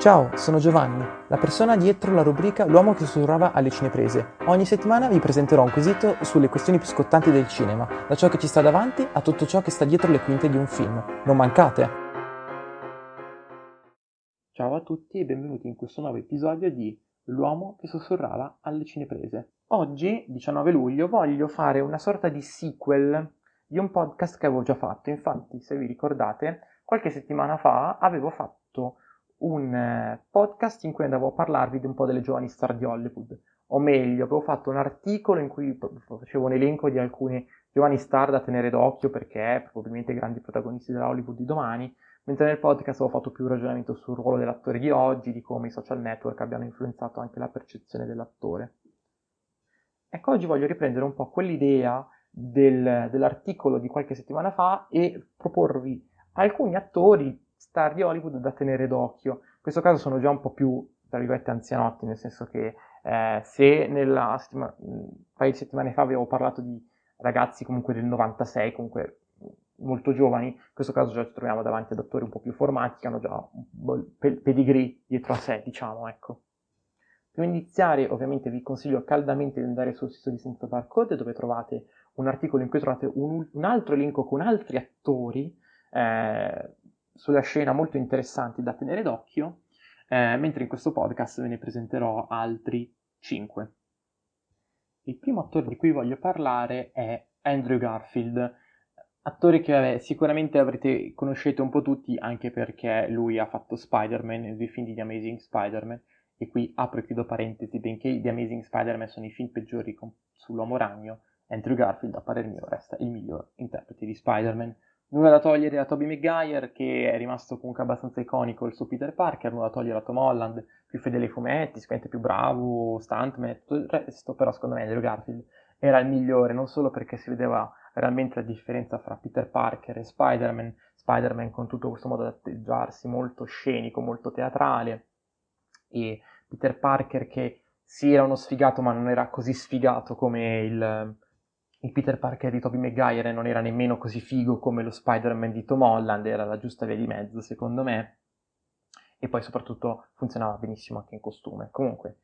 Ciao, sono Giovanni, la persona dietro la rubrica L'uomo che sussurrava alle cineprese. Ogni settimana vi presenterò un quesito sulle questioni più scottanti del cinema, da ciò che ci sta davanti a tutto ciò che sta dietro le quinte di un film. Non mancate! Ciao a tutti e benvenuti in questo nuovo episodio di L'uomo che sussurrava alle cineprese. Oggi, 19 luglio, voglio fare una sorta di sequel di un podcast che avevo già fatto. Infatti, se vi ricordate, qualche settimana fa avevo fatto un podcast in cui andavo a parlarvi di un po' delle giovani star di Hollywood, o meglio, avevo fatto un articolo in cui facevo un elenco di alcune giovani star da tenere d'occhio perché probabilmente grandi protagonisti della Hollywood di domani, mentre nel podcast avevo fatto più un ragionamento sul ruolo dell'attore di oggi, di come i social network abbiano influenzato anche la percezione dell'attore. Ecco, oggi voglio riprendere un po' quell'idea dell'articolo di qualche settimana fa e proporvi alcuni attori star di Hollywood da tenere d'occhio. In questo caso sono già un po' più, tra virgolette, anzianotti, nel senso che se un paio di settimane fa avevo parlato di ragazzi comunque del 96, comunque molto giovani, in questo caso già ci troviamo davanti ad attori un po' più formati che hanno già un pedigree dietro a sé, diciamo, ecco. Per iniziare, ovviamente, vi consiglio caldamente di andare sul sito di Senza Barcode, dove trovate un articolo in cui trovate un altro elenco con altri attori sulla scena molto interessanti da tenere d'occhio, mentre in questo podcast ve ne presenterò altri 5. Il primo attore di cui voglio parlare è Andrew Garfield, attore che sicuramente avrete conoscete un po' tutti, anche perché lui ha fatto Spider-Man e due film di The Amazing Spider-Man, e qui apro e chiudo parentesi, benché The Amazing Spider-Man sono i film peggiori sull'Uomo Ragno, Andrew Garfield, a parer mio, resta il miglior interprete di Spider-Man. Nulla da togliere a Tobey Maguire, che è rimasto comunque abbastanza iconico il suo Peter Parker, nulla da togliere a Tom Holland, più fedele ai fumetti, sicuramente più bravo, stuntman, tutto il resto, però secondo me Andrew Garfield era il migliore, non solo perché si vedeva realmente la differenza fra Peter Parker e Spider-Man, Spider-Man con tutto questo modo di atteggiarsi molto scenico, molto teatrale, e Peter Parker che sì era uno sfigato ma non era così sfigato come il Peter Parker di Tobey Maguire, non era nemmeno così figo come lo Spider-Man di Tom Holland, era la giusta via di mezzo secondo me, e poi soprattutto funzionava benissimo anche in costume. Comunque,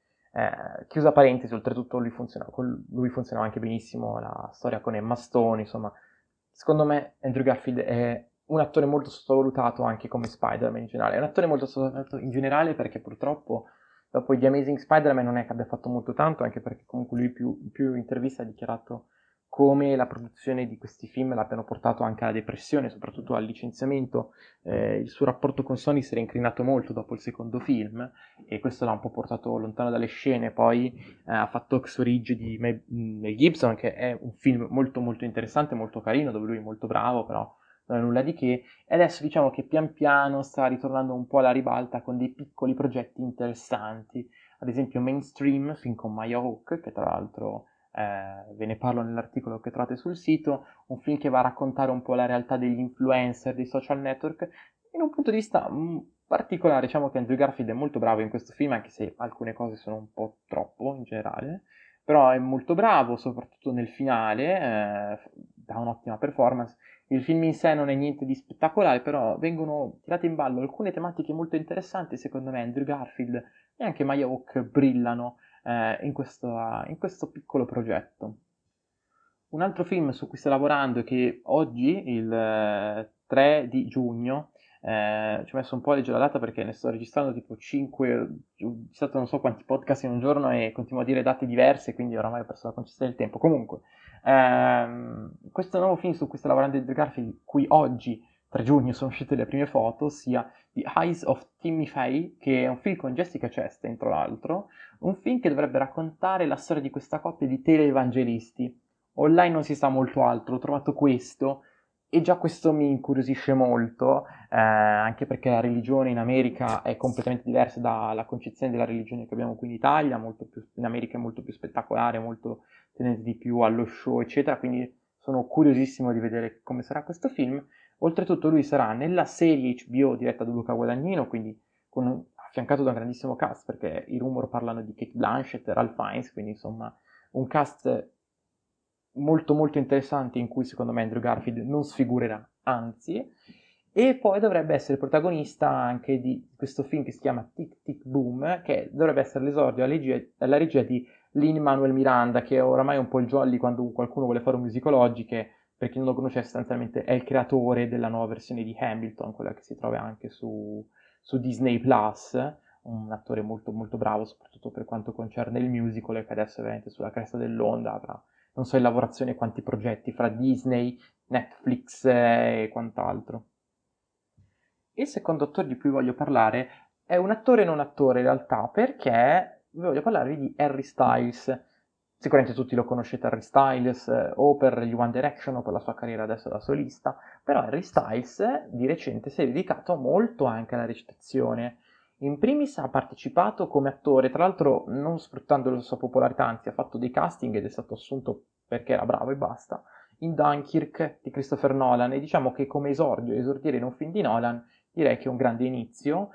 chiusa parentesi, oltretutto lui funzionava anche benissimo la storia con Emma Stone, insomma, secondo me Andrew Garfield è un attore molto sottovalutato anche come Spider-Man in generale, è un attore molto sottovalutato in generale perché purtroppo dopo The Amazing Spider-Man non è che abbia fatto molto tanto, anche perché comunque lui più interviste ha dichiarato come la produzione di questi film l'abbiano portato anche alla depressione, soprattutto al licenziamento. Il suo rapporto con Sony si era incrinato molto dopo il secondo film e questo l'ha un po' portato lontano dalle scene. Poi ha fatto Hacksaw Ridge di Mel Gibson, che è un film molto molto interessante, molto carino, dove lui è molto bravo, però non è nulla di che. E adesso diciamo che pian piano sta ritornando un po' alla ribalta con dei piccoli progetti interessanti. Ad esempio Mainstream, film con Maya Hawke, che tra l'altro ve ne parlo nell'articolo che trovate sul sito, un film che va a raccontare un po' la realtà degli influencer, dei social network, in un punto di vista particolare. Diciamo che Andrew Garfield è molto bravo in questo film, anche se alcune cose sono un po' troppo in generale, però è molto bravo, soprattutto nel finale, dà un'ottima performance. Il film in sé non è niente di spettacolare, però vengono tirate in ballo alcune tematiche molto interessanti. Secondo me Andrew Garfield e anche Maya Hawke brillano in questo piccolo progetto. Un altro film su cui sto lavorando è che oggi, il 3 di giugno, ci ho messo un po' a leggere la data perché ne sto registrando tipo 5, ho registrato non so quanti podcast in un giorno e continuo a dire date diverse, quindi oramai ho perso la concessione del tempo. Comunque, questo nuovo film su cui sto lavorando è Andrew Garfield, cui oggi 3 giugno sono uscite le prime foto, sia di Eyes of Timmy Fay, che è un film con Jessica Chastain, tra l'altro, un film che dovrebbe raccontare la storia di questa coppia di televangelisti. Online non si sa molto altro, ho trovato questo e già questo mi incuriosisce molto, anche perché la religione in America è completamente diversa dalla concezione della religione che abbiamo qui in Italia, molto più, in America è molto più spettacolare, molto tenente di più allo show, eccetera, quindi sono curiosissimo di vedere come sarà questo film. Oltretutto lui sarà nella serie HBO diretta da Luca Guadagnino, quindi affiancato da un grandissimo cast, perché i rumor parlano di Kate Blanchett, Ralph Fiennes, quindi insomma un cast molto molto interessante in cui secondo me Andrew Garfield non sfigurerà, anzi. E poi dovrebbe essere protagonista anche di questo film che si chiama Tick Tick Boom, che dovrebbe essere l'esordio alla regia di Lin-Manuel Miranda, che è oramai un po' il jolly quando qualcuno vuole fare un musical oggi, che per chi non lo conosce sostanzialmente è il creatore della nuova versione di Hamilton, quella che si trova anche su Disney+, un attore molto molto bravo, soprattutto per quanto concerne il musical, e che adesso è veramente sulla cresta dell'onda, avrà non so in lavorazione quanti progetti fra Disney, Netflix e quant'altro. Il secondo attore di cui voglio parlare è un attore non attore in realtà, perché voglio parlarvi di Harry Styles. Sicuramente tutti lo conoscete Harry Styles, o per gli One Direction o per la sua carriera adesso da solista, però Harry Styles di recente si è dedicato molto anche alla recitazione. In primis ha partecipato come attore, tra l'altro non sfruttando la sua popolarità, anzi ha fatto dei casting ed è stato assunto perché era bravo e basta, in Dunkirk di Christopher Nolan, e diciamo che come esordire in un film di Nolan direi che è un grande inizio.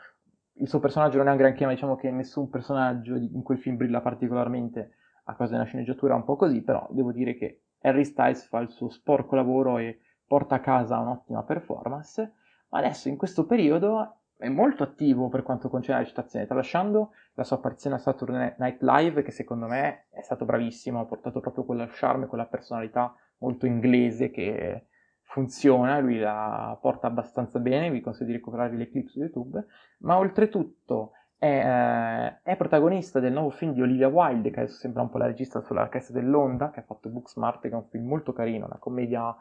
Il suo personaggio non è un granché, ma diciamo che nessun personaggio in quel film brilla particolarmente a causa di una sceneggiatura un po' così, però devo dire che Harry Styles fa il suo sporco lavoro e porta a casa un'ottima performance. Ma adesso in questo periodo è molto attivo per quanto concerne la recitazione, tralasciando la sua apparizione a Saturday Night Live, che secondo me è stato bravissimo, ha portato proprio quella charme, quella personalità molto inglese che funziona, lui la porta abbastanza bene, vi consiglio di recuperare le clip su YouTube, ma oltretutto è protagonista del nuovo film di Olivia Wilde, che adesso sembra un po' la regista sulla cresta dell'onda, che ha fatto Booksmart, che è un film molto carino, una commedia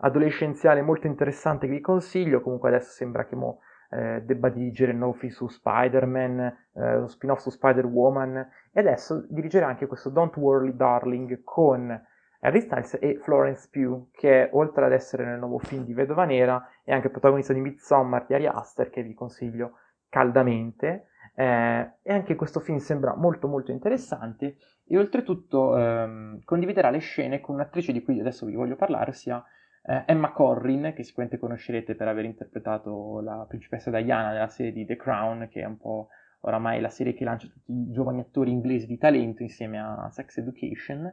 adolescenziale molto interessante che vi consiglio. Comunque adesso sembra che debba dirigere il nuovo film su Spider-Man, lo spin-off su Spider-Woman, e adesso dirigerà anche questo Don't Worry Darling con Harry Styles e Florence Pugh, che oltre ad essere nel nuovo film di Vedova Nera è anche protagonista di Midsommar di Ari Aster, che vi consiglio caldamente, e anche questo film sembra molto molto interessante. E oltretutto condividerà le scene con un'attrice di cui adesso vi voglio parlare, ossia Emma Corrin, che sicuramente conoscerete per aver interpretato la principessa Diana nella serie di The Crown, che è un po' oramai la serie che lancia tutti i giovani attori inglesi di talento insieme a Sex Education.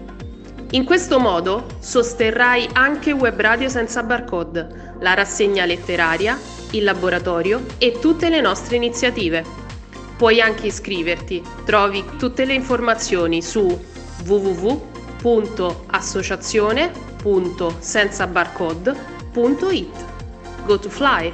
In questo modo sosterrai anche Web Radio Senza Barcode, la rassegna letteraria, il laboratorio e tutte le nostre iniziative. Puoi anche iscriverti, trovi tutte le informazioni su www.associazione.senzabarcode.it. Go to Fly.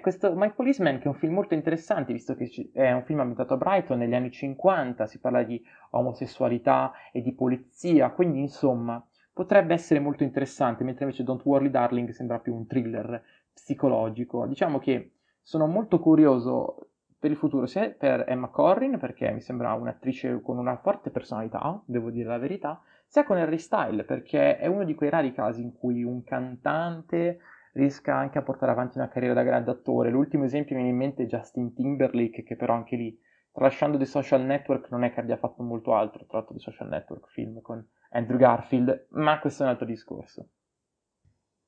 Questo My Policeman, che è un film molto interessante, visto che è un film ambientato a Brighton negli anni 50, si parla di omosessualità e di polizia, quindi insomma potrebbe essere molto interessante, mentre invece Don't Worry Darling sembra più un thriller psicologico. Diciamo che sono molto curioso per il futuro sia per Emma Corrin, perché mi sembra un'attrice con una forte personalità, devo dire la verità, sia con Harry Styles, perché è uno di quei rari casi in cui un cantante riesca anche a portare avanti una carriera da grande attore. L'ultimo esempio mi viene in mente è Justin Timberlake, che però anche lì, tralasciando The Social Network, non è che abbia fatto molto altro. Tra l'altro The Social Network, film con Andrew Garfield, ma questo è un altro discorso.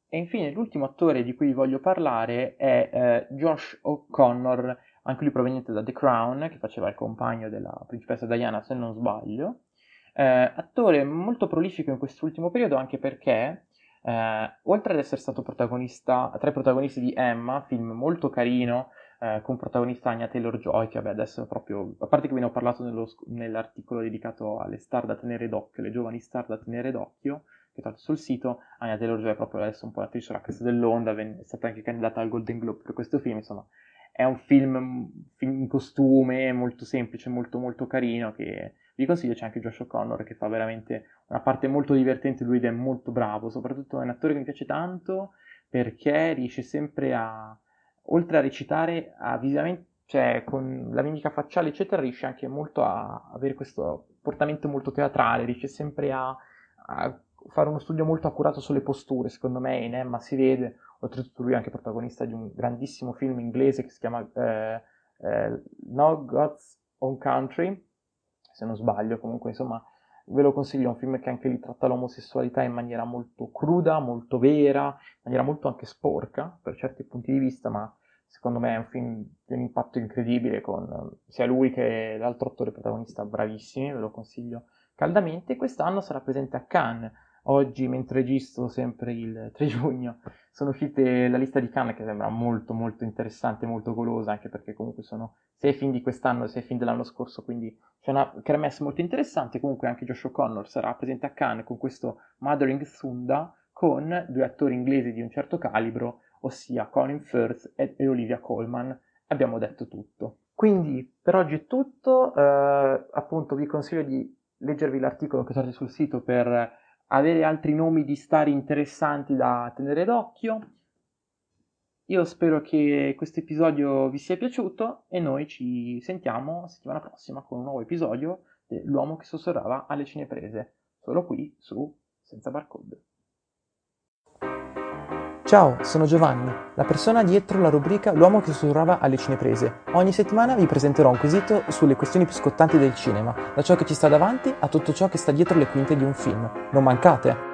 E infine l'ultimo attore di cui vi voglio parlare è Josh O'Connor, anche lui proveniente da The Crown, che faceva il compagno della principessa Diana, se non sbaglio. Attore molto prolifico in quest'ultimo periodo, anche perché oltre ad essere stato protagonista tra i protagonisti di Emma, film molto carino, con protagonista Anya Taylor-Joy, che vabbè, adesso proprio, a parte che ve ne ho parlato nell'articolo dedicato alle star da tenere d'occhio, le giovani star da tenere d'occhio, che trovate sul sito, Anya Taylor-Joy è proprio adesso un po' l'attrice sulla cresta dell'onda, è stata anche candidata al Golden Globe per questo film. Insomma, è un film in costume, molto semplice, molto molto carino, che vi consiglio. C'è anche Josh O'Connor, che fa veramente una parte molto divertente lui ed è molto bravo. Soprattutto è un attore che mi piace tanto, perché riesce sempre a, oltre a recitare, a visivamente, cioè con la mimica facciale eccetera, riesce anche molto a avere questo portamento molto teatrale, riesce sempre a fare uno studio molto accurato sulle posture, secondo me in Emma si vede. Oltretutto lui è anche protagonista di un grandissimo film inglese che si chiama No God's Own Country, se non sbaglio, comunque insomma ve lo consiglio, è un film che anche lì tratta l'omosessualità in maniera molto cruda, molto vera, in maniera molto anche sporca per certi punti di vista, ma secondo me è un film di un impatto incredibile, con sia lui che l'altro attore protagonista bravissimi, ve lo consiglio caldamente. Quest'anno sarà presente a Cannes. Oggi, mentre registro, sempre il 3 giugno, sono uscite la lista di Cannes, che sembra molto molto interessante, molto golosa, anche perché comunque sono 6 film di quest'anno e 6 film dell'anno scorso, quindi c'è una kermesse molto interessante. Comunque anche Josh O'Connor sarà presente a Cannes con questo Mothering Sunda, con 2 attori inglesi di un certo calibro, ossia Colin Firth e Olivia Colman. Abbiamo detto tutto. Quindi per oggi è tutto, appunto vi consiglio di leggervi l'articolo che trovate sul sito per avere altri nomi di stari interessanti da tenere d'occhio. Io spero che questo episodio vi sia piaciuto e noi ci sentiamo settimana prossima con un nuovo episodio dell'Uomo che sussurrava alle cineprese, solo qui su Senza Barcode. Ciao, sono Giovanni, la persona dietro la rubrica L'uomo che sussurrava alle cineprese. Ogni settimana vi presenterò un quesito sulle questioni più scottanti del cinema, da ciò che ci sta davanti a tutto ciò che sta dietro le quinte di un film. Non mancate!